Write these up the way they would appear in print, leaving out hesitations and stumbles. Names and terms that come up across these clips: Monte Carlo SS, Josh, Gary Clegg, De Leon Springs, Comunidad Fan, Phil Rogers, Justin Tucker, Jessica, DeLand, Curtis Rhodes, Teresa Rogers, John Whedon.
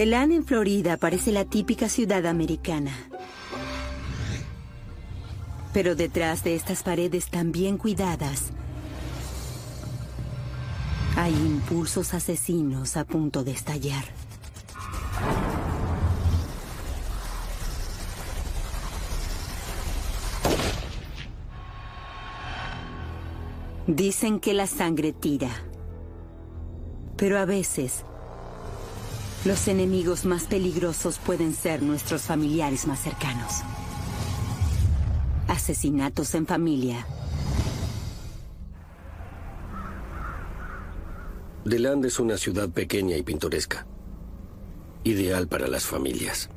DeLand, en Florida, parece la típica ciudad americana. Pero detrás de estas paredes tan bien cuidadas, hay impulsos asesinos a punto de estallar. Dicen que la sangre tira, pero a veces los enemigos más peligrosos pueden ser nuestros familiares más cercanos. Asesinatos en familia. DeLand es una ciudad pequeña y pintoresca, ideal para las familias.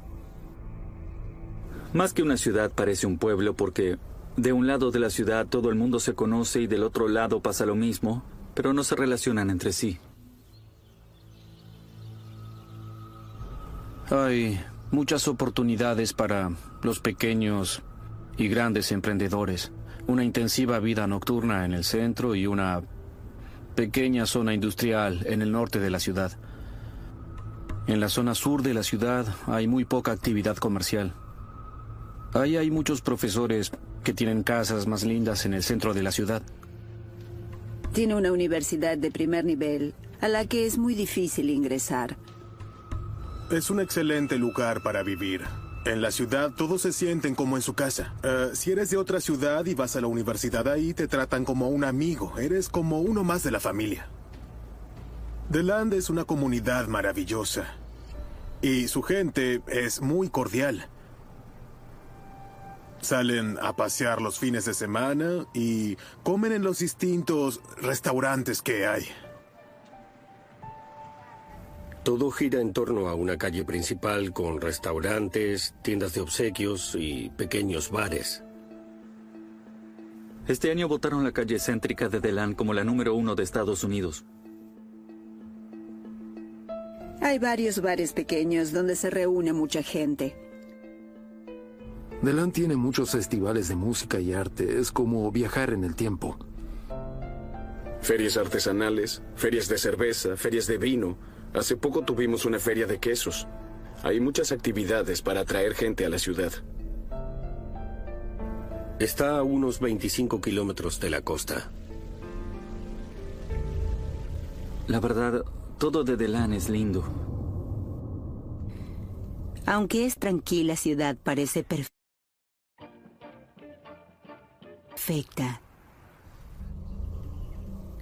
Más que una ciudad parece un pueblo porque de un lado de la ciudad todo el mundo se conoce y del otro lado pasa lo mismo, pero no se relacionan entre sí. Hay muchas oportunidades para los pequeños y grandes emprendedores. Una intensiva vida nocturna en el centro y una pequeña zona industrial en el norte de la ciudad. En la zona sur de la ciudad hay muy poca actividad comercial. Ahí hay muchos profesores que tienen casas más lindas en el centro de la ciudad. Tiene una universidad de primer nivel a la que es muy difícil ingresar. Es un excelente lugar para vivir. En la ciudad todos se sienten como en su casa. Si eres de otra ciudad y vas a la universidad ahí, te tratan como un amigo. Eres como uno más de la familia. DeLand es una comunidad maravillosa. Y su gente es muy cordial. Salen a pasear los fines de semana y comen en los distintos restaurantes que hay. Todo gira en torno a una calle principal con restaurantes, tiendas de obsequios y pequeños bares. Este año votaron la calle céntrica de DeLand como la número 1 de Estados Unidos. Hay varios bares pequeños donde se reúne mucha gente. DeLand tiene muchos festivales de música y arte. Es como viajar en el tiempo. Ferias artesanales, ferias de cerveza, ferias de vino. Hace poco tuvimos una feria de quesos. Hay muchas actividades para atraer gente a la ciudad. Está a unos 25 kilómetros de la costa. La verdad, todo de DeLand es lindo. Aunque es tranquila, la ciudad parece perfecta.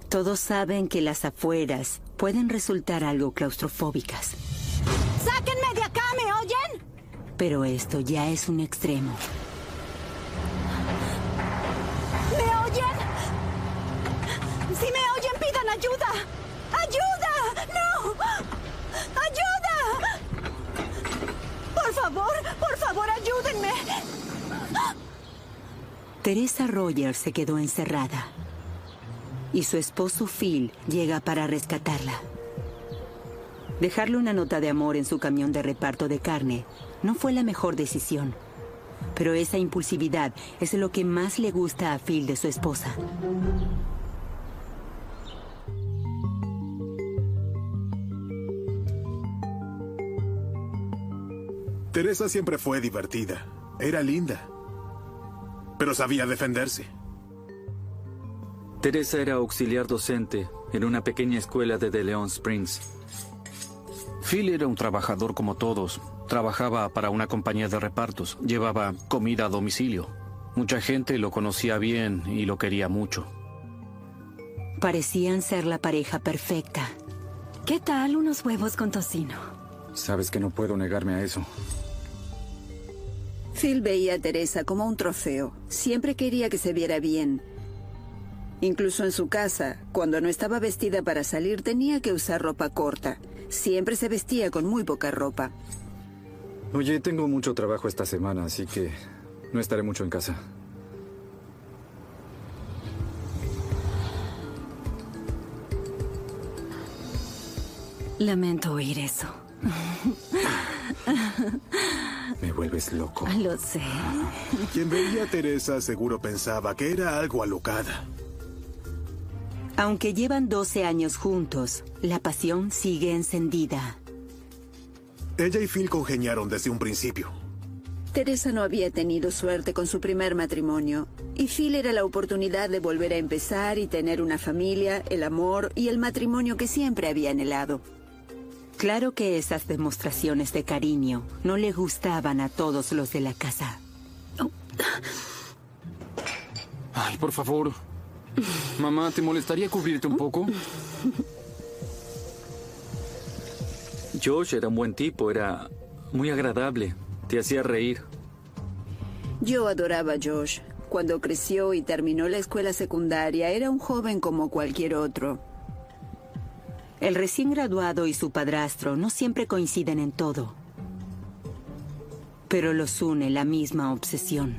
Todos saben que las afueras pueden resultar algo claustrofóbicas. ¡Sáquenme de acá! ¿Me oyen? Pero esto ya es un extremo. ¿Me oyen? Si me oyen, pidan ayuda. ¡Ayuda! ¡No! ¡Ayuda! Por favor, ayúdenme. Teresa Rogers se quedó encerrada. Y su esposo Phil llega para rescatarla. Dejarle una nota de amor en su camión de reparto de carne no fue la mejor decisión. Pero esa impulsividad es lo que más le gusta a Phil de su esposa. Teresa siempre fue divertida. Era linda. Pero sabía defenderse. Teresa era auxiliar docente en una pequeña escuela de De Leon Springs. Phil era un trabajador como todos. Trabajaba para una compañía de repartos. Llevaba comida a domicilio. Mucha gente lo conocía bien y lo quería mucho. Parecían ser la pareja perfecta. ¿Qué tal unos huevos con tocino? Sabes que no puedo negarme a eso. Phil veía a Teresa como un trofeo. Siempre quería que se viera bien. Incluso en su casa, cuando no estaba vestida para salir, tenía que usar ropa corta. Siempre se vestía con muy poca ropa. Oye, tengo mucho trabajo esta semana, así que no estaré mucho en casa. Lamento oír eso. Me vuelves loco. Lo sé. Quien veía a Teresa seguro pensaba que era algo alocada. Aunque llevan 12 años juntos, la pasión sigue encendida. Ella y Phil congeniaron desde un principio. Teresa no había tenido suerte con su primer matrimonio, y Phil era la oportunidad de volver a empezar y tener una familia, el amor y el matrimonio que siempre había anhelado. Claro que esas demostraciones de cariño no le gustaban a todos los de la casa. Oh. Ay, por favor. Mamá, ¿te molestaría cubrirte un poco? Josh era un buen tipo, era muy agradable. Te hacía reír. Yo adoraba a Josh. Cuando creció y terminó la escuela secundaria, era un joven como cualquier otro. El recién graduado y su padrastro no siempre coinciden en todo. Pero los une la misma obsesión.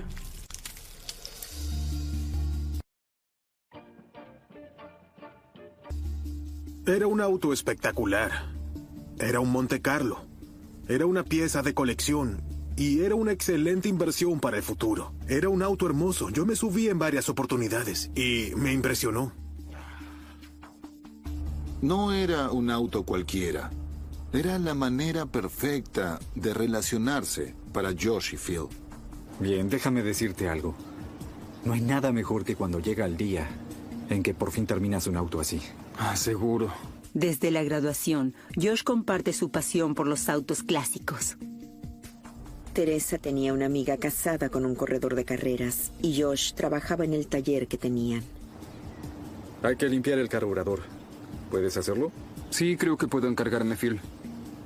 Era un auto espectacular. Era un Monte Carlo. Era una pieza de colección. Y era una excelente inversión para el futuro. Era un auto hermoso. Yo me subí en varias oportunidades y me impresionó. No era un auto cualquiera. Era la manera perfecta de relacionarse para Josh y Phil. Bien, déjame decirte algo. No hay nada mejor que cuando llega el día en que por fin terminas un auto así. Ah, seguro. Desde la graduación, Josh comparte su pasión por los autos clásicos. Teresa tenía una amiga casada con un corredor de carreras y Josh trabajaba en el taller que tenían. Hay que limpiar el carburador. ¿Puedes hacerlo? Sí, creo que puedo encargarme, Phil.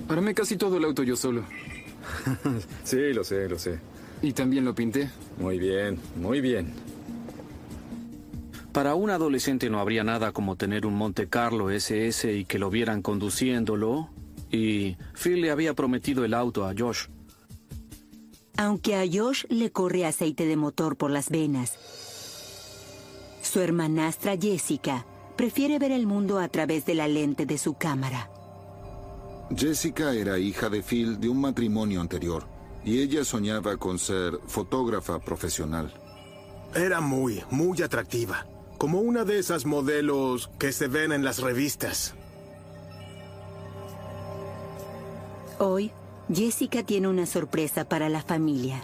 Armé casi todo el auto yo solo. Sí, lo sé, lo sé. ¿Y también lo pinté? Muy bien, muy bien. Para un adolescente no habría nada como tener un Monte Carlo SS y que lo vieran conduciéndolo. Y Phil le había prometido el auto a Josh. Aunque a Josh le corre aceite de motor por las venas, su hermanastra Jessica prefiere ver el mundo a través de la lente de su cámara. Jessica era hija de Phil de un matrimonio anterior, y ella soñaba con ser fotógrafa profesional. Era muy, muy atractiva, como una de esas modelos que se ven en las revistas. Hoy, Jessica tiene una sorpresa para la familia.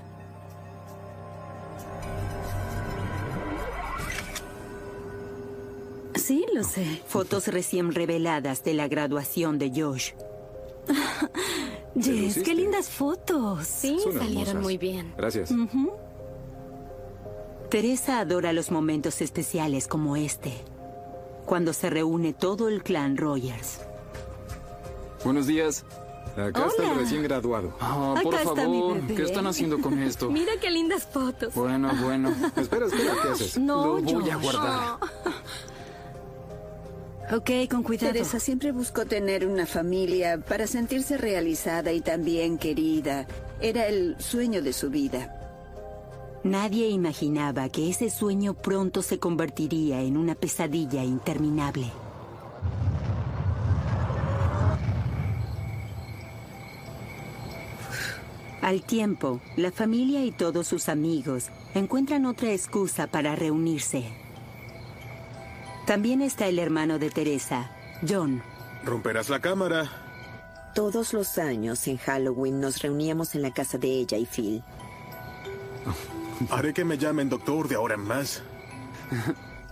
Sí, lo sé. Fotos recién reveladas de la graduación de Josh. Jess, qué lindas fotos. Sí, salieron muy bien. Gracias. Teresa adora los momentos especiales como este, cuando se reúne todo el clan Rogers. Buenos días. Acá está el recién graduado. Oh, por favor, ¿qué están haciendo con esto? Mira qué lindas fotos. Bueno, bueno. Espera, espera, ¿qué haces? No, lo voy a guardar. Ok, con cuidado. Teresa siempre buscó tener una familia para sentirse realizada y también querida. Era el sueño de su vida. Nadie imaginaba que ese sueño pronto se convertiría en una pesadilla interminable. Al tiempo, la familia y todos sus amigos encuentran otra excusa para reunirse. También está el hermano de Teresa, John. Romperás la cámara. Todos los años en Halloween nos reuníamos en la casa de ella y Phil. Haré que me llamen doctor de ahora en más.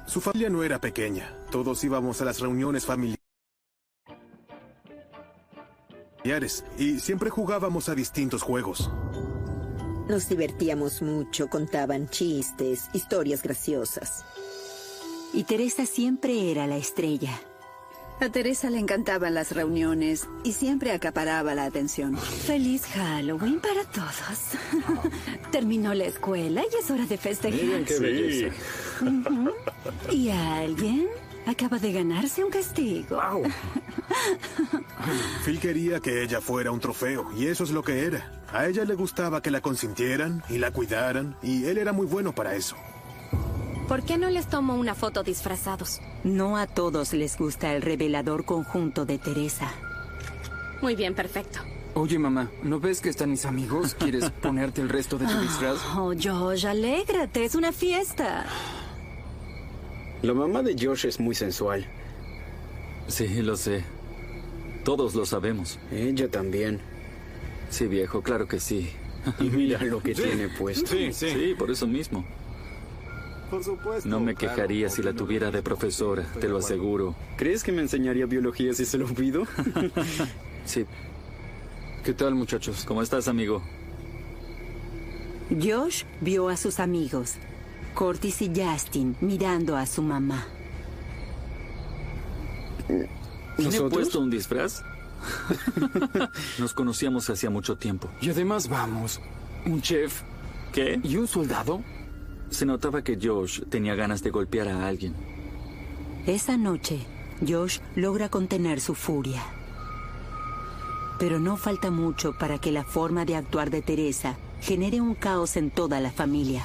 Su familia no era pequeña. Todos íbamos a las reuniones familiares. Y siempre jugábamos a distintos juegos. Nos divertíamos mucho, contaban chistes, historias graciosas. Y Teresa siempre era la estrella. A Teresa le encantaban las reuniones y siempre acaparaba la atención. ¡Feliz Halloween para todos! Terminó la escuela y es hora de festejar. Miren qué belleza. Y alguien acaba de ganarse un castigo. ¡Wow! Phil quería que ella fuera un trofeo, y eso es lo que era. A ella le gustaba que la consintieran y la cuidaran, y él era muy bueno para eso. ¿Por qué no les tomo una foto disfrazados? No a todos les gusta el revelador conjunto de Teresa. Muy bien, perfecto. Oye, mamá, ¿no ves que están mis amigos? ¿Quieres ponerte el resto de tu disfraz? Oh, Josh, alégrate, es una fiesta. La mamá de Josh es muy sensual. Sí, lo sé. Todos lo sabemos. Ella también. Sí, viejo, claro que sí. Y mira lo que tiene puesto. Sí, por eso mismo. Por supuesto. No me quejaría si la tuviera de profesora, te lo aseguro. ¿Crees que me enseñaría biología si se lo pido? Sí. ¿Qué tal, muchachos? ¿Cómo estás, amigo? Josh vio a sus amigos, Curtis y Justin, mirando a su mamá. ¿Tiene puesto un disfraz? Nos conocíamos hacía mucho tiempo. Y además, vamos, un chef. ¿Qué? ¿Y un soldado? Se notaba que Josh tenía ganas de golpear a alguien. Esa noche, Josh logra contener su furia. Pero no falta mucho para que la forma de actuar de Teresa genere un caos en toda la familia.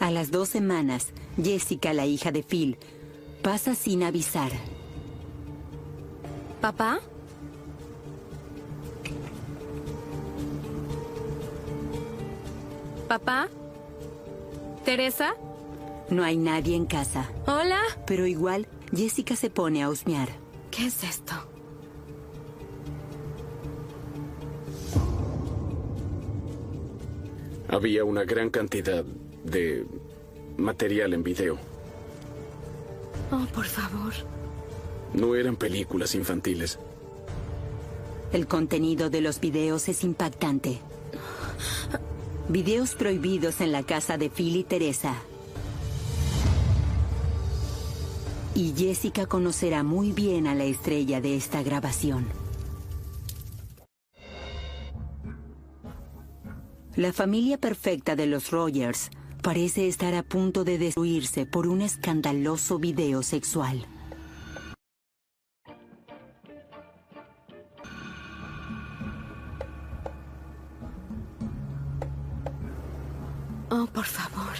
A las 2 semanas, Jessica, la hija de Phil, pasa sin avisar. ¿Papá? ¿Papá? ¿Teresa? No hay nadie en casa. ¿Hola? Pero igual, Jessica se pone a husmear. ¿Qué es esto? Había una gran cantidad de material en video. Oh, por favor. No eran películas infantiles. El contenido de los videos es impactante. Videos prohibidos en la casa de Phil y Teresa. Y Jessica conocerá muy bien a la estrella de esta grabación. La familia perfecta de los Rogers parece estar a punto de destruirse por un escandaloso video sexual. Oh, por favor.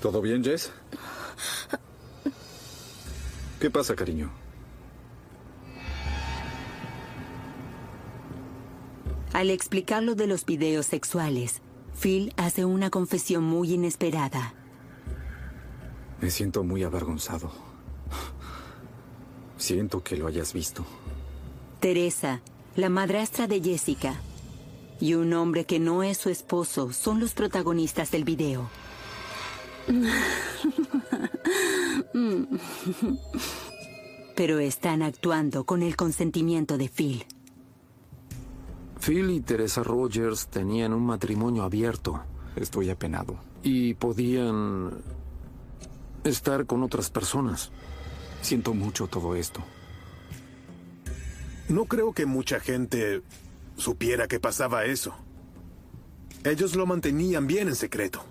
¿Todo bien, Jess? ¿Qué pasa, cariño? Al explicar lo de los videos sexuales, Phil hace una confesión muy inesperada. Me siento muy avergonzado. Siento que lo hayas visto. Teresa, la madrastra de Jessica, y un hombre que no es su esposo son los protagonistas del video. Pero están actuando con el consentimiento de Phil. Phil y Teresa Rogers tenían un matrimonio abierto. Estoy apenado. Y podían estar con otras personas. Siento mucho todo esto. No creo que mucha gente supiera que pasaba eso. Ellos lo mantenían bien en secreto.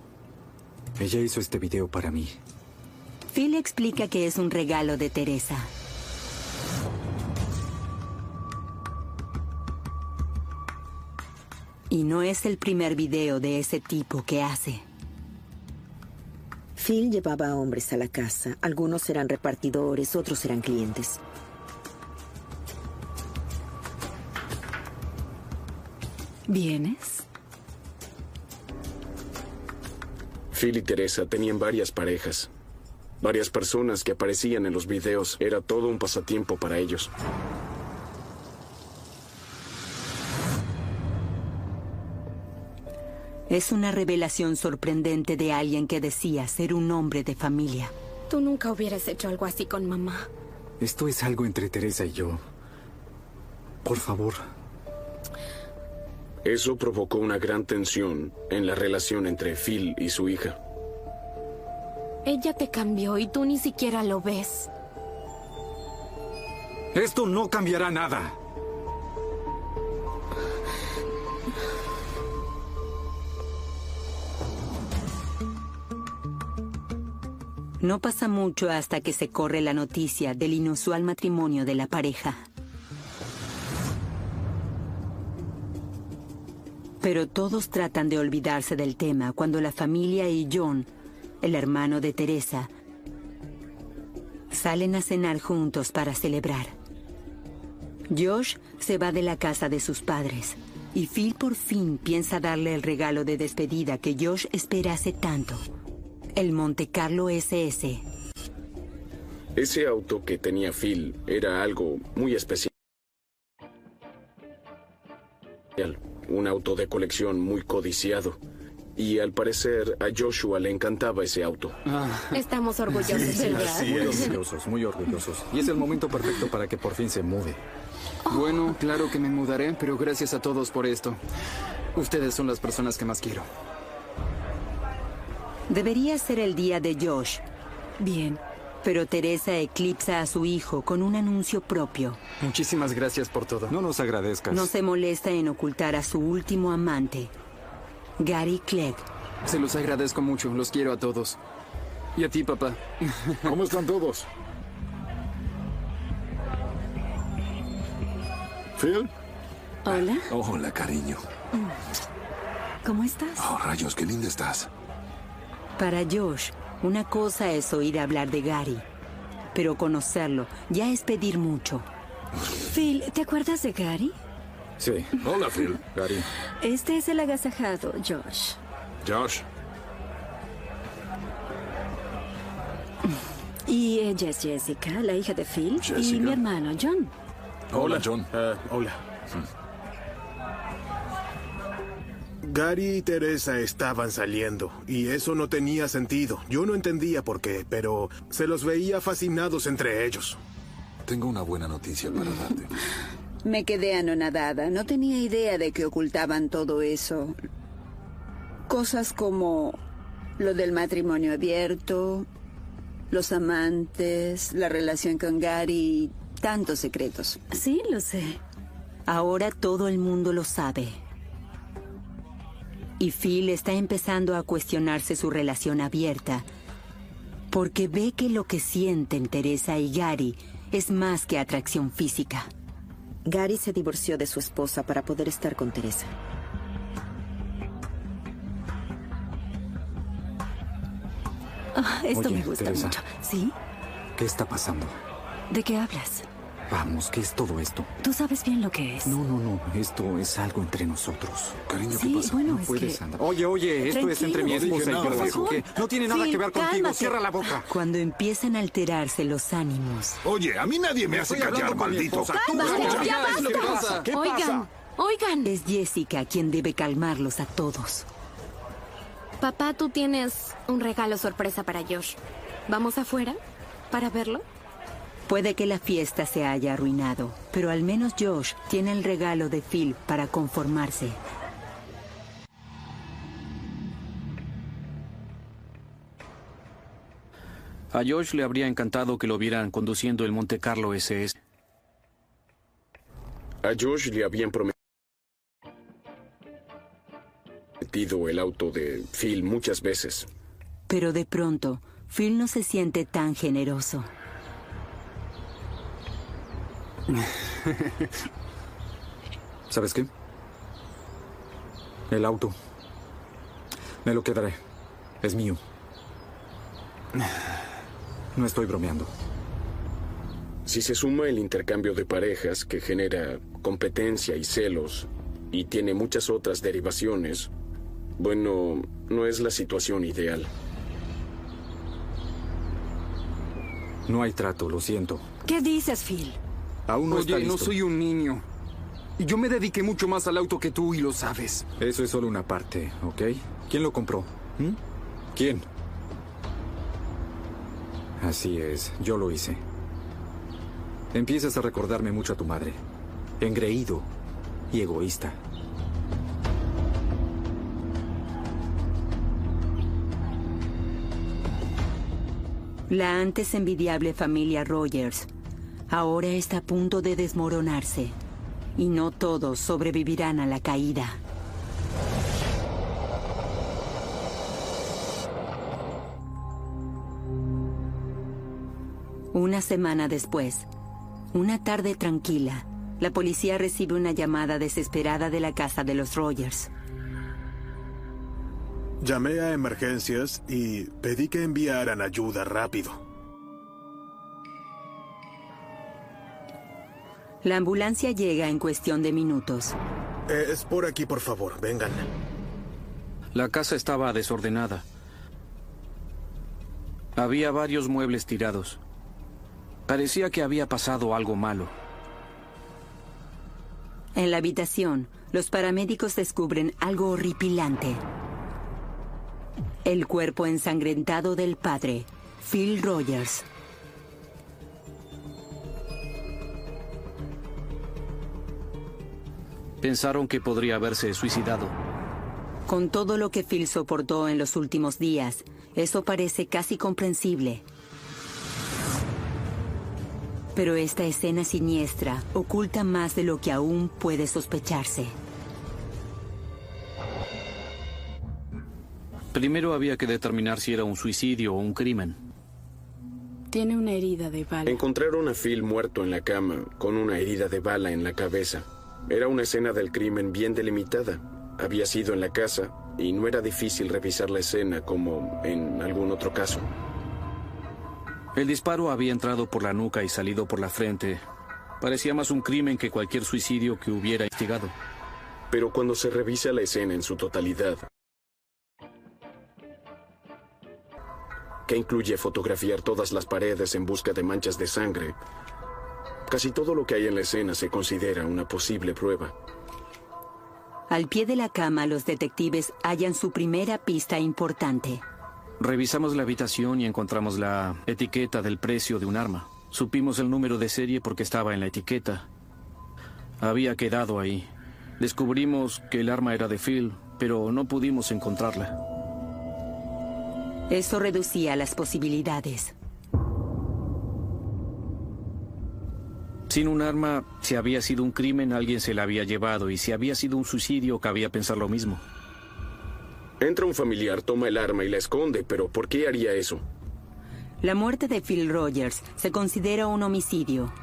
Ella hizo este video para mí. Phil explica que es un regalo de Teresa. Y no es el primer video de ese tipo que hace. Phil llevaba a hombres a la casa. Algunos eran repartidores, otros eran clientes. ¿Vienes? Phil y Teresa tenían varias parejas. Varias personas que aparecían en los videos. Era todo un pasatiempo para ellos. Es una revelación sorprendente de alguien que decía ser un hombre de familia. Tú nunca hubieras hecho algo así con mamá. Esto es algo entre Teresa y yo. Por favor. Eso provocó una gran tensión en la relación entre Phil y su hija. Ella te cambió y tú ni siquiera lo ves. Esto no cambiará nada. No pasa mucho hasta que se corre la noticia del inusual matrimonio de la pareja. Pero todos tratan de olvidarse del tema cuando la familia y John, el hermano de Teresa, salen a cenar juntos para celebrar. Josh se va de la casa de sus padres y Phil por fin piensa darle el regalo de despedida que Josh espera hace tanto, el Monte Carlo SS. Ese auto que tenía Phil era algo muy especial. Un auto de colección muy codiciado. Y al parecer a Joshua le encantaba ese auto. Estamos orgullosos, ¿verdad? Sí, muy orgullosos. Y es el momento perfecto para que por fin se mude. Bueno, claro que me mudaré, pero gracias a todos por esto. Ustedes son las personas que más quiero. Debería ser el día de Josh. Bien. Pero Teresa eclipsa a su hijo con un anuncio propio. Muchísimas gracias por todo. No nos agradezcas. No se molesta en ocultar a su último amante, Gary Clegg. Se los agradezco mucho. Los quiero a todos. Y a ti, papá. ¿Cómo están todos? ¿Phil? Hola. Hola, cariño. ¿Cómo estás? Oh, rayos, qué linda estás. Para Josh, una cosa es oír hablar de Gary, pero conocerlo ya es pedir mucho. Phil, ¿te acuerdas de Gary? Sí. Hola, Phil. Gary. Este es el agasajado, Josh. Josh. Y ella es Jessica, la hija de Phil, Jessica. Y mi hermano, John. Hola, John. Hola. Gary y Teresa estaban saliendo, y eso no tenía sentido. Yo no entendía por qué, pero se los veía fascinados entre ellos. Tengo una buena noticia para darte. Me quedé anonadada. No tenía idea de que ocultaban todo eso. Cosas como lo del matrimonio abierto, los amantes, la relación con Gary, tantos secretos. Sí, lo sé. Ahora todo el mundo lo sabe. Y Phil está empezando a cuestionarse su relación abierta, porque ve que lo que sienten Teresa y Gary es más que atracción física. Gary se divorció de su esposa para poder estar con Teresa. Esto me gusta mucho. ¿Sí? ¿Qué está pasando? ¿De qué hablas? Vamos, ¿qué es todo esto? Tú sabes bien lo que es. No. Esto es algo entre nosotros. Cariño, ¿qué pasa? Bueno, no puedes andar. Oye, esto es entre mi esposa y yo. Así que no tiene nada que ver contigo. Cierra la boca. Cuando empiezan a alterarse los ánimos. Oye, a mí nadie me hace callar, maldito. ¡Ya basta! ¿Qué pasa? Oigan. Es Jessica quien debe calmarlos a todos. Papá, tú tienes un regalo sorpresa para Josh. ¿Vamos afuera para verlo? Puede que la fiesta se haya arruinado, pero al menos Josh tiene el regalo de Phil para conformarse. A Josh le habría encantado que lo vieran conduciendo el Monte Carlo SS. A Josh le habían prometido el auto de Phil muchas veces. Pero de pronto, Phil no se siente tan generoso. ¿Sabes qué? El auto. Me lo quedaré. Es mío. No estoy bromeando. Si se suma el intercambio de parejas que genera competencia y celos, y tiene muchas otras derivaciones, bueno, no es la situación ideal. No hay trato, lo siento. ¿Qué dices, Phil? Aún no está listo. Oye, no soy un niño. Y yo me dediqué mucho más al auto que tú y lo sabes. Eso es solo una parte, ¿ok? ¿Quién lo compró? ¿Quién? Así es, yo lo hice. Empiezas a recordarme mucho a tu madre. Engreído y egoísta. La antes envidiable familia Rogers ahora está a punto de desmoronarse, y no todos sobrevivirán a la caída. Una semana después, una tarde tranquila, la policía recibe una llamada desesperada de la casa de los Rogers. Llamé a emergencias y pedí que enviaran ayuda rápido. La ambulancia llega en cuestión de minutos. Es por aquí, por favor. Vengan. La casa estaba desordenada. Había varios muebles tirados. Parecía que había pasado algo malo. En la habitación, los paramédicos descubren algo horripilante. El cuerpo ensangrentado del padre, Phil Rogers. Pensaron que podría haberse suicidado. Con todo lo que Phil soportó en los últimos días, eso parece casi comprensible. Pero esta escena siniestra oculta más de lo que aún puede sospecharse. Primero había que determinar si era un suicidio o un crimen. Tiene una herida de bala. Encontraron a Phil muerto en la cama, con una herida de bala en la cabeza. Era una escena del crimen bien delimitada. Había sido en la casa y no era difícil revisar la escena como en algún otro caso. El disparo había entrado por la nuca y salido por la frente. Parecía más un crimen que cualquier suicidio que hubiera investigado. Pero cuando se revisa la escena en su totalidad, que incluye fotografiar todas las paredes en busca de manchas de sangre, casi todo lo que hay en la escena se considera una posible prueba. Al pie de la cama, los detectives hallan su primera pista importante. Revisamos la habitación y encontramos la etiqueta del precio de un arma. Supimos el número de serie porque estaba en la etiqueta. Había quedado ahí. Descubrimos que el arma era de Phil, pero no pudimos encontrarla. Eso reducía las posibilidades. Sin un arma, si había sido un crimen, alguien se la había llevado, y si había sido un suicidio, cabía pensar lo mismo. Entra un familiar, toma el arma y la esconde, pero ¿por qué haría eso? La muerte de Phil Rogers se considera un homicidio.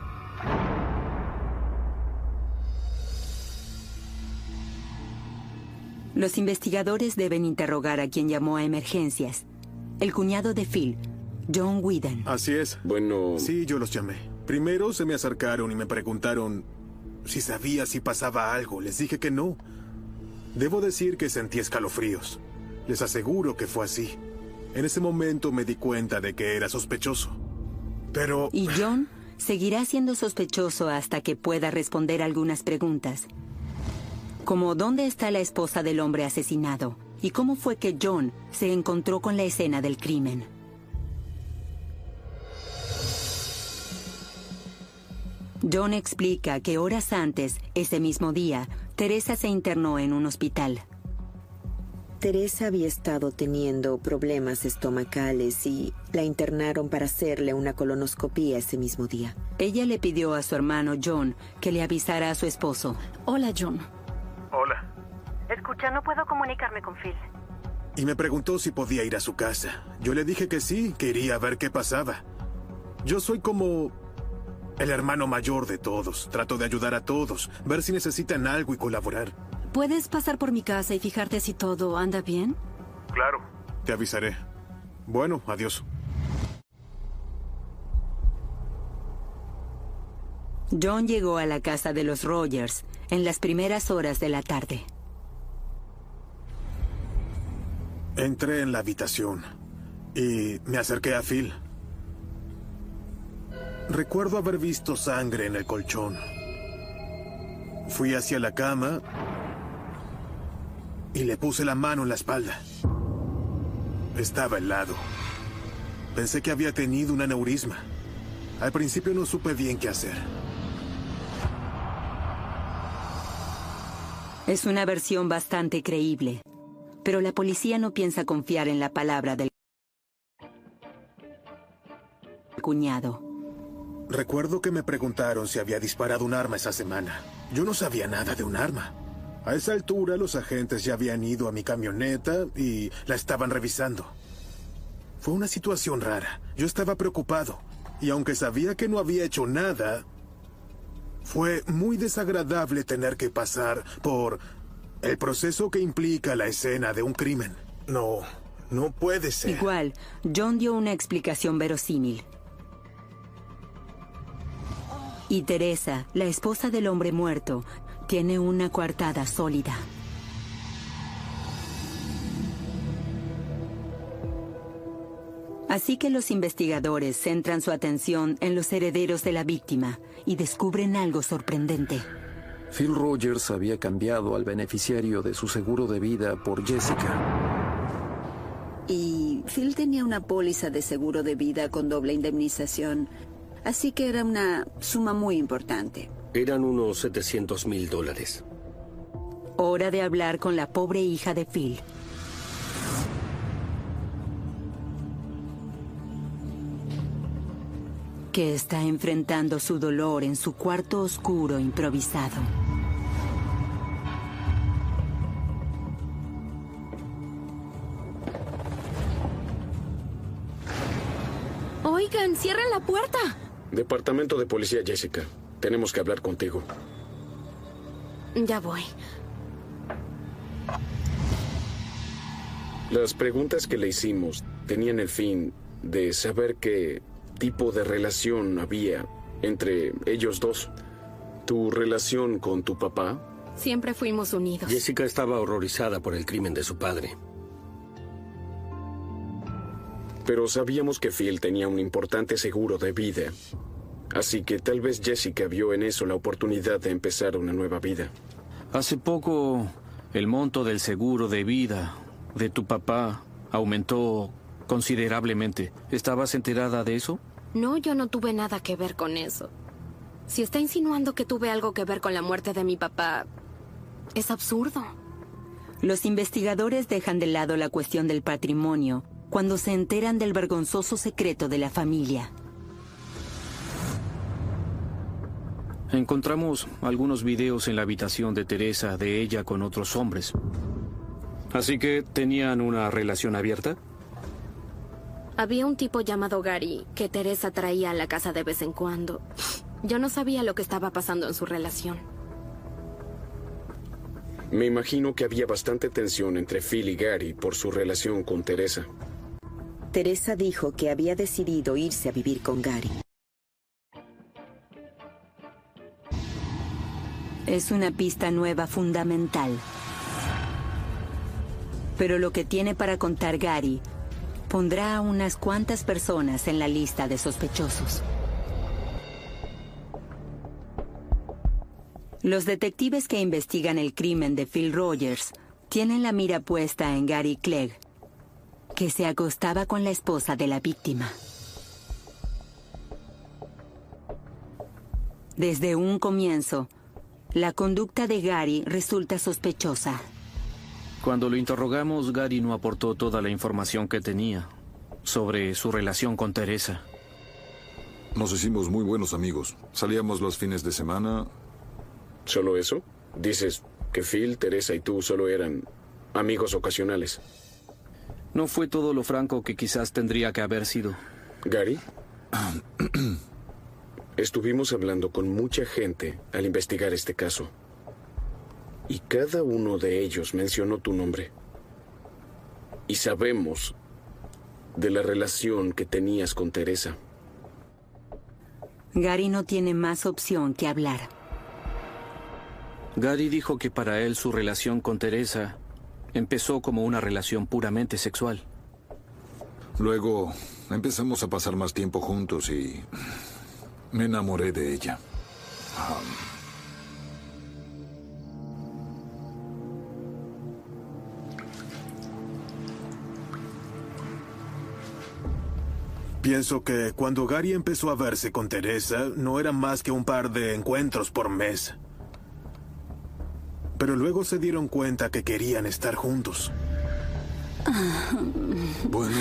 Los investigadores deben interrogar a quien llamó a emergencias, el cuñado de Phil, John Whedon. Así es. Bueno... Sí, yo los llamé. Primero se me acercaron y me preguntaron si sabía si pasaba algo. Les dije que no. Debo decir que sentí escalofríos. Les aseguro que fue así. En ese momento me di cuenta de que era sospechoso. Pero... Y John seguirá siendo sospechoso hasta que pueda responder algunas preguntas. Como ¿dónde está la esposa del hombre asesinado? ¿Y cómo fue que John se encontró con la escena del crimen? John explica que horas antes, ese mismo día, Teresa se internó en un hospital. Teresa había estado teniendo problemas estomacales y la internaron para hacerle una colonoscopía ese mismo día. Ella le pidió a su hermano John que le avisara a su esposo. Hola, John. Hola. Escucha, no puedo comunicarme con Phil. Y me preguntó si podía ir a su casa. Yo le dije que sí, que iría a ver qué pasaba. Yo soy como... el hermano mayor de todos. Trato de ayudar a todos, ver si necesitan algo y colaborar. ¿Puedes pasar por mi casa y fijarte si todo anda bien? Claro. Te avisaré. Bueno, adiós. John llegó a la casa de los Rogers en las primeras horas de la tarde. Entré en la habitación y me acerqué a Phil. Recuerdo haber visto sangre en el colchón. Fui hacia la cama y le puse la mano en la espalda. Estaba helado. Pensé que había tenido un aneurisma. Al principio no supe bien qué hacer. Es una versión bastante creíble, pero la policía no piensa confiar en la palabra del cuñado. Recuerdo que me preguntaron si había disparado un arma esa semana. Yo no sabía nada de un arma. A esa altura, los agentes ya habían ido a mi camioneta y la estaban revisando. Fue una situación rara. Yo estaba preocupado. Y aunque sabía que no había hecho nada, fue muy desagradable tener que pasar por el proceso que implica la escena de un crimen. No, no puede ser. Igual, John dio una explicación verosímil. Y Teresa, la esposa del hombre muerto, tiene una coartada sólida. Así que los investigadores centran su atención en los herederos de la víctima y descubren algo sorprendente. Phil Rogers había cambiado al beneficiario de su seguro de vida por Jessica. Y Phil tenía una póliza de seguro de vida con doble indemnización, así que era una suma muy importante. Eran unos $700,000. Hora de hablar con la pobre hija de Phil. Que está enfrentando su dolor en su cuarto oscuro improvisado. Oigan, cierren la puerta. Departamento de Policía, Jessica. Tenemos que hablar contigo. Ya voy. Las preguntas que le hicimos tenían el fin de saber que tipo de relación había entre ellos dos. ¿Tu relación con tu papá? Siempre fuimos unidos. Jessica estaba horrorizada por el crimen de su padre. Pero sabíamos que Phil tenía un importante seguro de vida. Así que tal vez Jessica vio en eso la oportunidad de empezar una nueva vida. Hace poco, el monto del seguro de vida de tu papá aumentó considerablemente. ¿Estabas enterada de eso? No, yo no tuve nada que ver con eso. Si está insinuando que tuve algo que ver con la muerte de mi papá, es absurdo. Los investigadores dejan de lado la cuestión del patrimonio cuando se enteran del vergonzoso secreto de la familia. Encontramos algunos videos en la habitación de Teresa de ella con otros hombres. ¿Así que tenían una relación abierta? Había un tipo llamado Gary que Teresa traía a la casa de vez en cuando. Yo no sabía lo que estaba pasando en su relación. Me imagino que había bastante tensión entre Phil y Gary por su relación con Teresa. Teresa dijo que había decidido irse a vivir con Gary. Es una pista nueva fundamental. Pero lo que tiene para contar Gary pondrá a unas cuantas personas en la lista de sospechosos. Los detectives que investigan el crimen de Phil Rogers tienen la mira puesta en Gary Clegg, que se acostaba con la esposa de la víctima. Desde un comienzo, la conducta de Gary resulta sospechosa. Cuando lo interrogamos, Gary no aportó toda la información que tenía sobre su relación con Teresa. Nos hicimos muy buenos amigos. Salíamos los fines de semana. ¿Solo eso? Dices que Phil, Teresa y tú solo eran amigos ocasionales. No fue todo lo franco que quizás tendría que haber sido. ¿Gary? Estuvimos hablando con mucha gente al investigar este caso. Y cada uno de ellos mencionó tu nombre. Y sabemos de la relación que tenías con Teresa. Gary no tiene más opción que hablar. Gary dijo que para él su relación con Teresa empezó como una relación puramente sexual. Luego empezamos a pasar más tiempo juntos y me enamoré de ella. Pienso que cuando Gary empezó a verse con Teresa, no eran más que un par de encuentros por mes. Pero luego se dieron cuenta que querían estar juntos. Bueno,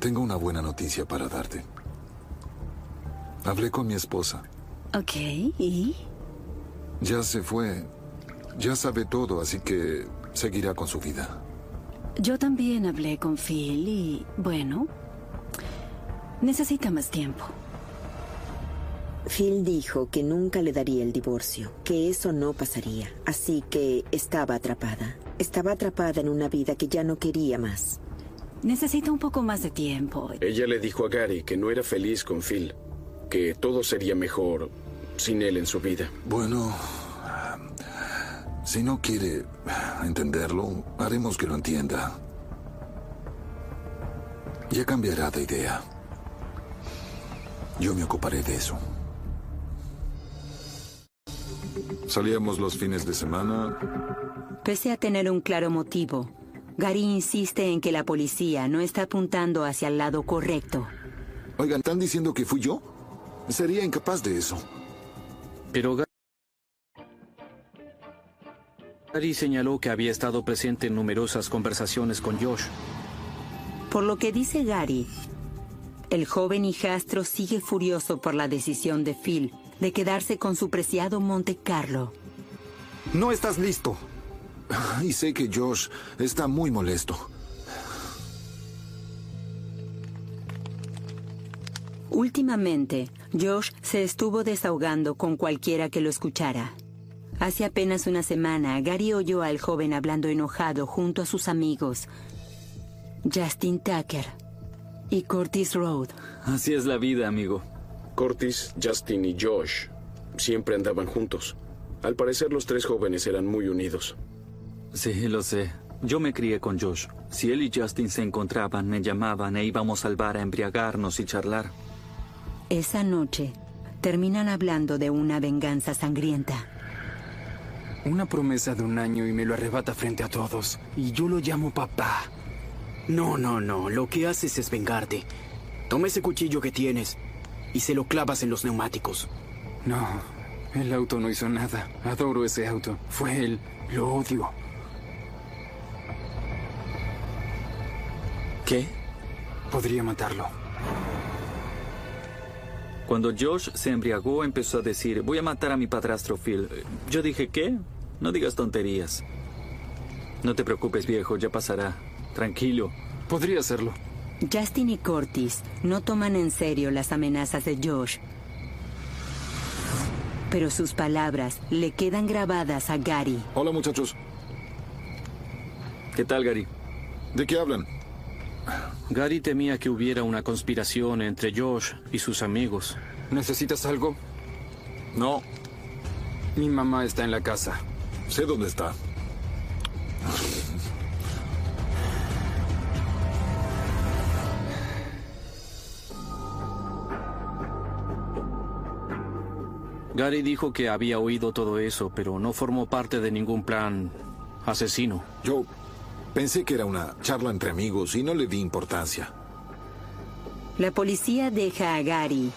tengo una buena noticia para darte. Hablé con mi esposa. Ok, ¿y? Ya se fue. Ya sabe todo, así que seguirá con su vida. Yo también hablé con Phil y, bueno, necesita más tiempo. Phil dijo que nunca le daría el divorcio, que eso no pasaría. Así que estaba atrapada. Estaba atrapada en una vida que ya no quería más. Necesita un poco más de tiempo. Ella le dijo a Gary que no era feliz con Phil, que todo sería mejor sin él en su vida. Bueno, si no quiere entenderlo, haremos que lo entienda. Ya cambiará de idea. Yo me ocuparé de eso. Salíamos los fines de semana. Pese a tener un claro motivo, Gary insiste en que la policía no está apuntando hacia el lado correcto. Oigan, ¿están diciendo que fui yo? Sería incapaz de eso. Pero Gary señaló que había estado presente en numerosas conversaciones con Josh. Por lo que dice Gary, el joven hijastro sigue furioso por la decisión de Phil de quedarse con su preciado Monte Carlo. No estás listo. Y sé que Josh está muy molesto. Últimamente, Josh se estuvo desahogando con cualquiera que lo escuchara. Hace apenas una semana, Gary oyó al joven hablando enojado junto a sus amigos, Justin Tucker y Curtis Rhodes. Así es la vida, amigo. Curtis, Justin y Josh siempre andaban juntos. Al parecer, los tres jóvenes eran muy unidos. Sí, lo sé. Yo me crié con Josh. Si él y Justin se encontraban, me llamaban e íbamos al bar a embriagarnos y charlar. Esa noche, terminan hablando de una venganza sangrienta. Una promesa de 1 año y me lo arrebata frente a todos. Y yo lo llamo papá. No. Lo que haces es vengarte. Toma ese cuchillo que tienes y se lo clavas en los neumáticos. No, el auto no hizo nada. Adoro ese auto. Fue él. Lo odio. ¿Qué? Podría matarlo. Cuando Josh se embriagó, empezó a decir, voy a matar a mi padrastro Phil. Yo dije, ¿qué? No digas tonterías. No te preocupes, viejo, ya pasará. Tranquilo. Podría hacerlo. Justin y Curtis no toman en serio las amenazas de Josh. Pero sus palabras le quedan grabadas a Gary. Hola, muchachos. ¿Qué tal, Gary? ¿De qué hablan? Gary temía que hubiera una conspiración entre Josh y sus amigos. ¿Necesitas algo? No. Mi mamá está en la casa. Sé dónde está. Gary dijo que había oído todo eso, pero no formó parte de ningún plan asesino. Yo pensé que era una charla entre amigos y no le di importancia. La policía deja a Gary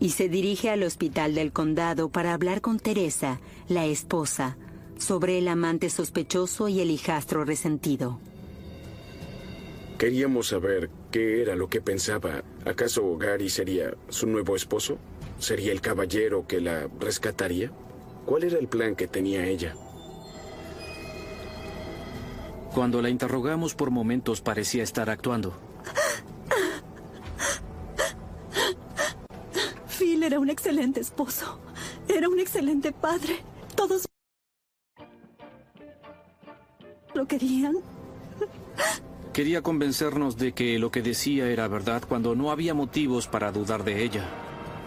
y se dirige al hospital del condado para hablar con Teresa, la esposa, sobre el amante sospechoso y el hijastro resentido. Queríamos saber qué era lo que pensaba. ¿Acaso Gary sería su nuevo esposo? ¿Sería el caballero que la rescataría? ¿Cuál era el plan que tenía ella? Cuando la interrogamos por momentos parecía estar actuando. Phil era un excelente esposo. Era un excelente padre. Todos lo querían. Quería convencernos de que lo que decía era verdad cuando no había motivos para dudar de ella.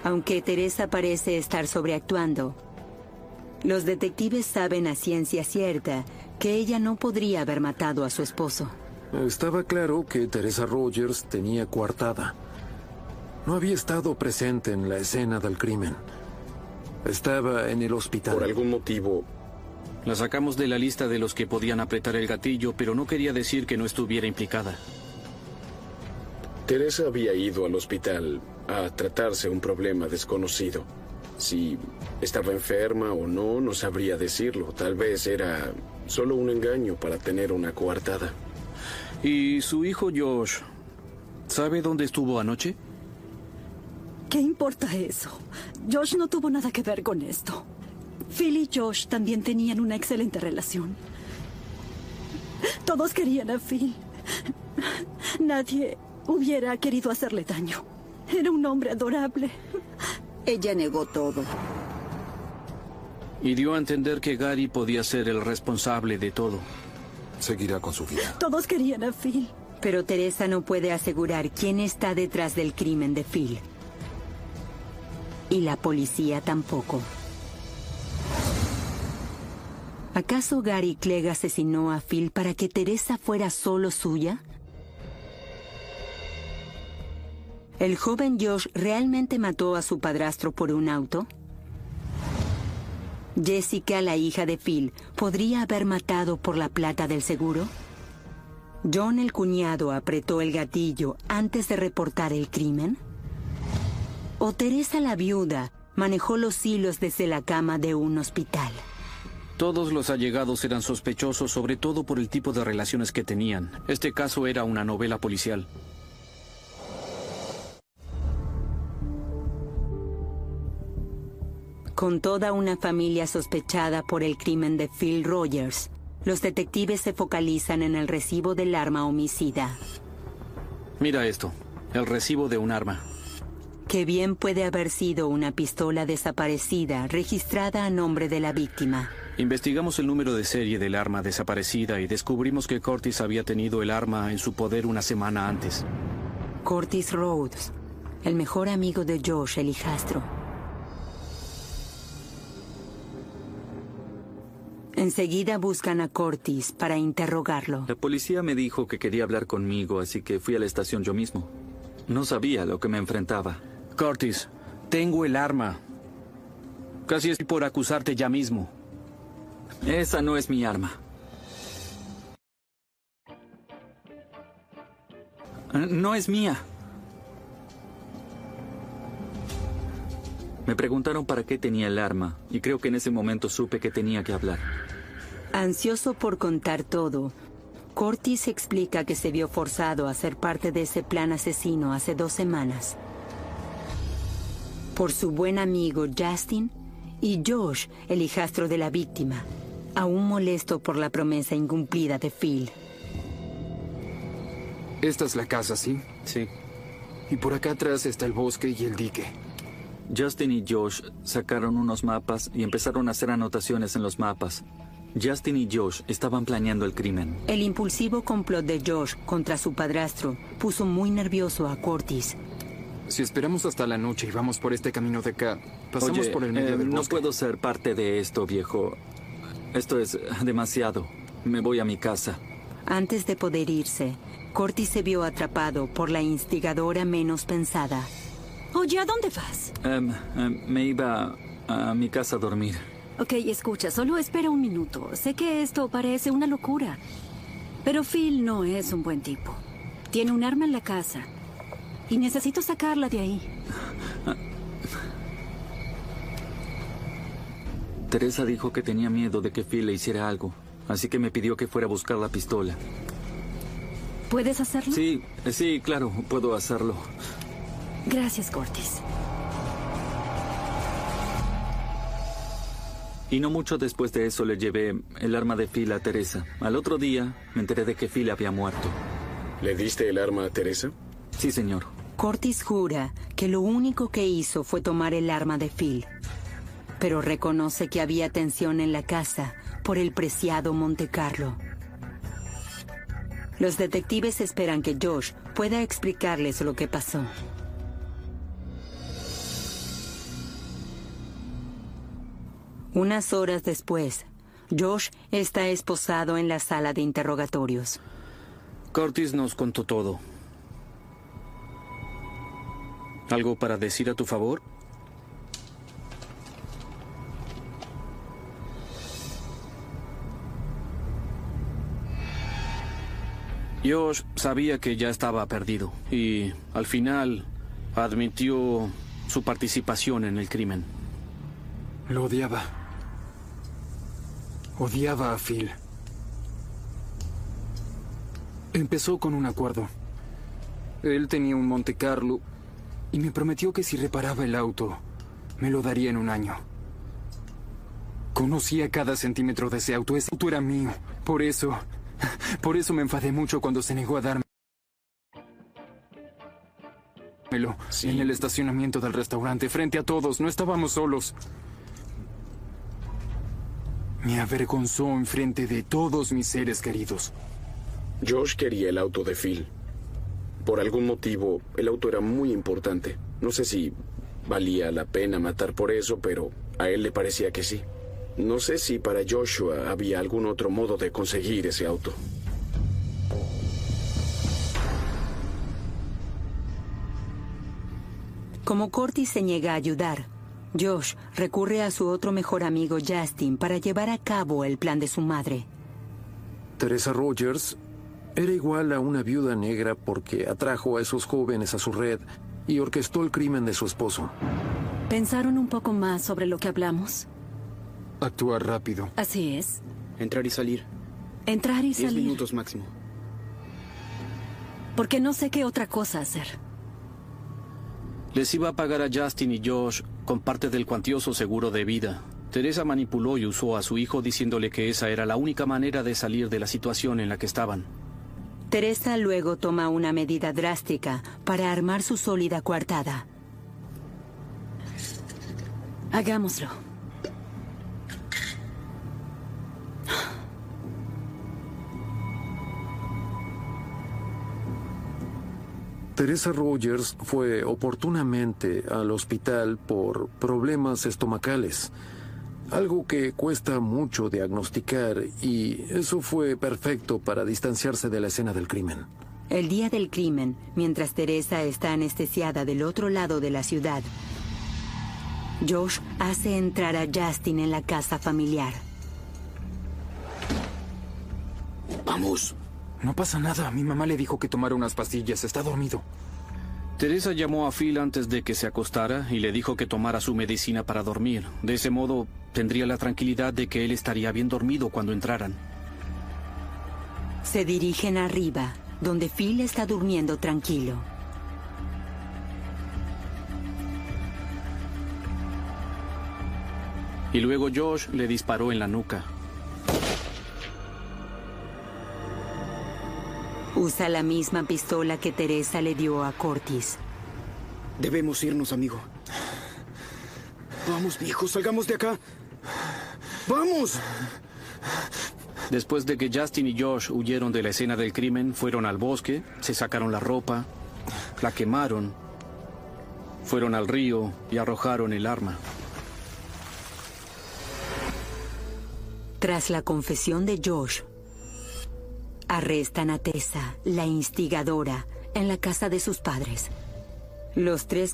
Aunque Teresa parece estar sobreactuando, los detectives saben a ciencia cierta que ella no podría haber matado a su esposo. Estaba claro que Teresa Rogers tenía coartada. No había estado presente en la escena del crimen. Estaba en el hospital. Por algún motivo, la sacamos de la lista de los que podían apretar el gatillo, pero no quería decir que no estuviera implicada. Teresa había ido al hospital a tratarse un problema desconocido. Si estaba enferma o no sabría decirlo. Tal vez era solo un engaño para tener una coartada. ¿Y su hijo Josh sabe dónde estuvo anoche? ¿Qué importa eso? Josh no tuvo nada que ver con esto. Phil y Josh también tenían una excelente relación. Todos querían a Phil. Nadie hubiera querido hacerle daño. Era un hombre adorable. Ella negó todo. Y dio a entender que Gary podía ser el responsable de todo. Seguirá con su vida. Todos querían a Phil. Pero Teresa no puede asegurar quién está detrás del crimen de Phil. Y la policía tampoco. ¿Acaso Gary Clegg asesinó a Phil para que Teresa fuera solo suya? ¿El joven Josh realmente mató a su padrastro por un auto? ¿Jessica, la hija de Phil, podría haber matado por la plata del seguro? ¿John, el cuñado, apretó el gatillo antes de reportar el crimen? ¿O Teresa, la viuda, manejó los hilos desde la cama de un hospital? Todos los allegados eran sospechosos, sobre todo por el tipo de relaciones que tenían. Este caso era una novela policial. Con toda una familia sospechada por el crimen de Phil Rogers, los detectives se focalizan en el recibo del arma homicida. Mira esto, el recibo de un arma. Que bien puede haber sido una pistola desaparecida registrada a nombre de la víctima. Investigamos el número de serie del arma desaparecida y descubrimos que Curtis había tenido el arma en su poder una semana antes. Curtis Rhodes, el mejor amigo de Josh, el hijastro. Enseguida buscan a Curtis para interrogarlo. La policía me dijo que quería hablar conmigo, así que fui a la estación yo mismo. No sabía lo que me enfrentaba. Curtis, tengo el arma. Casi estoy por acusarte ya mismo. Esa no es mi arma. No es mía. Me preguntaron para qué tenía el arma, y creo que en ese momento supe que tenía que hablar. Ansioso por contar todo, Curtis explica que se vio forzado a ser parte de ese plan asesino hace 2 semanas. Por su buen amigo Justin y Josh, el hijastro de la víctima, aún molesto por la promesa incumplida de Phil. Esta es la casa, ¿sí? Sí. Y por acá atrás está el bosque y el dique. Justin y Josh sacaron unos mapas y empezaron a hacer anotaciones en los mapas. Justin y Josh estaban planeando el crimen. El impulsivo complot de Josh contra su padrastro puso muy nervioso a Curtis. Si esperamos hasta la noche y vamos por este camino de acá, pasamos por el medio del bosque. No puedo ser parte de esto, viejo. Esto es demasiado. Me voy a mi casa. Antes de poder irse, Curtis se vio atrapado por la instigadora menos pensada. Oye, ¿a dónde vas? Me iba a mi casa a dormir. Ok, escucha, solo espera un minuto. Sé que esto parece una locura, pero Phil no es un buen tipo. Tiene un arma en la casa y necesito sacarla de ahí. Teresa dijo que tenía miedo de que Phil le hiciera algo, así que me pidió que fuera a buscar la pistola. ¿Puedes hacerlo? Sí, claro, puedo hacerlo. Gracias, Curtis. Y no mucho después de eso le llevé el arma de Phil a Teresa. Al otro día me enteré de que Phil había muerto. ¿Le diste el arma a Teresa? Sí, señor. Curtis jura que lo único que hizo fue tomar el arma de Phil, pero reconoce que había tensión en la casa por el preciado Monte Carlo. Los detectives esperan que Josh pueda explicarles lo que pasó. Unas horas después, Josh está esposado en la sala de interrogatorios. Curtis nos contó todo. ¿Algo para decir a tu favor? Josh sabía que ya estaba perdido y, al final, admitió su participación en el crimen. Lo odiaba. Odiaba a Phil. Empezó con un acuerdo. Él tenía un Monte Carlo y me prometió que si reparaba el auto, me lo daría en 1 año. Conocía cada centímetro de ese auto. Ese auto era mío. Por eso me enfadé mucho cuando se negó a dármelo. Sí. En el estacionamiento del restaurante, frente a todos. No estábamos solos. Me avergonzó enfrente de todos mis seres queridos. Josh quería el auto de Phil. Por algún motivo, el auto era muy importante. No sé si valía la pena matar por eso, pero a él le parecía que sí. No sé si para Joshua había algún otro modo de conseguir ese auto. Como Curtis se niega a ayudar, Josh recurre a su otro mejor amigo Justin para llevar a cabo el plan de su madre. Teresa Rogers era igual a una viuda negra porque atrajo a esos jóvenes a su red y orquestó el crimen de su esposo. ¿Pensaron un poco más sobre lo que hablamos? Actuar rápido. Así es. Entrar y salir. Entrar y salir. 10 minutos máximo. Porque no sé qué otra cosa hacer. Les iba a pagar a Justin y Josh con parte del cuantioso seguro de vida. Teresa manipuló y usó a su hijo diciéndole que esa era la única manera de salir de la situación en la que estaban. Teresa luego toma una medida drástica para armar su sólida coartada. Hagámoslo. Teresa Rogers fue oportunamente al hospital por problemas estomacales, algo que cuesta mucho diagnosticar, y eso fue perfecto para distanciarse de la escena del crimen. El día del crimen, mientras Teresa está anestesiada del otro lado de la ciudad, Josh hace entrar a Justin en la casa familiar. Vamos. No pasa nada. Mi mamá le dijo que tomara unas pastillas. Está dormido. Teresa llamó a Phil antes de que se acostara y le dijo que tomara su medicina para dormir. De ese modo, tendría la tranquilidad de que él estaría bien dormido cuando entraran. Se dirigen arriba, donde Phil está durmiendo tranquilo. Y luego Josh le disparó en la nuca. Usa la misma pistola que Teresa le dio a Curtis. Debemos irnos, amigo. Vamos, viejo, salgamos de acá. ¡Vamos! Después de que Justin y Josh huyeron de la escena del crimen, fueron al bosque, se sacaron la ropa, la quemaron, fueron al río y arrojaron el arma. Tras la confesión de Josh, arrestan a Tessa, la instigadora, en la casa de sus padres. Los tres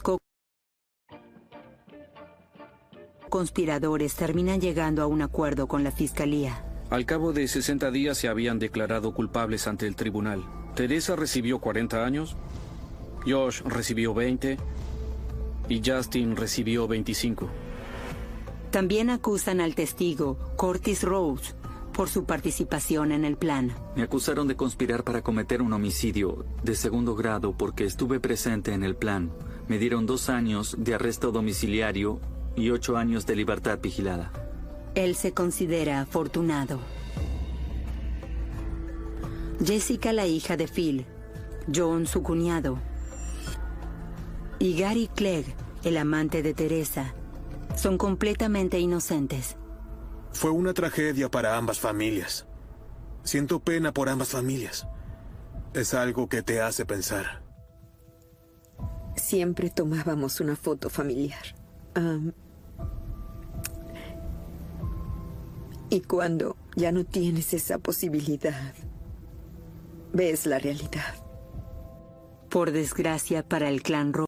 conspiradores terminan llegando a un acuerdo con la fiscalía. Al cabo de 60 días se habían declarado culpables ante el tribunal. Teresa recibió 40 años, Josh recibió 20 y Justin recibió 25. También acusan al testigo Curtis Rhodes por su participación en el plan. Me acusaron de conspirar para cometer un homicidio de segundo grado porque estuve presente en el plan. Me dieron 2 años de arresto domiciliario y 8 años de libertad vigilada. Él se considera afortunado. Jessica, la hija de Phil, John, su cuñado, y Gary Clegg, el amante de Teresa, son completamente inocentes. Fue una tragedia para ambas familias. Siento pena por ambas familias. Es algo que te hace pensar. Siempre tomábamos una foto familiar. Y cuando ya no tienes esa posibilidad, ves la realidad. Por desgracia para el clan Rhodes,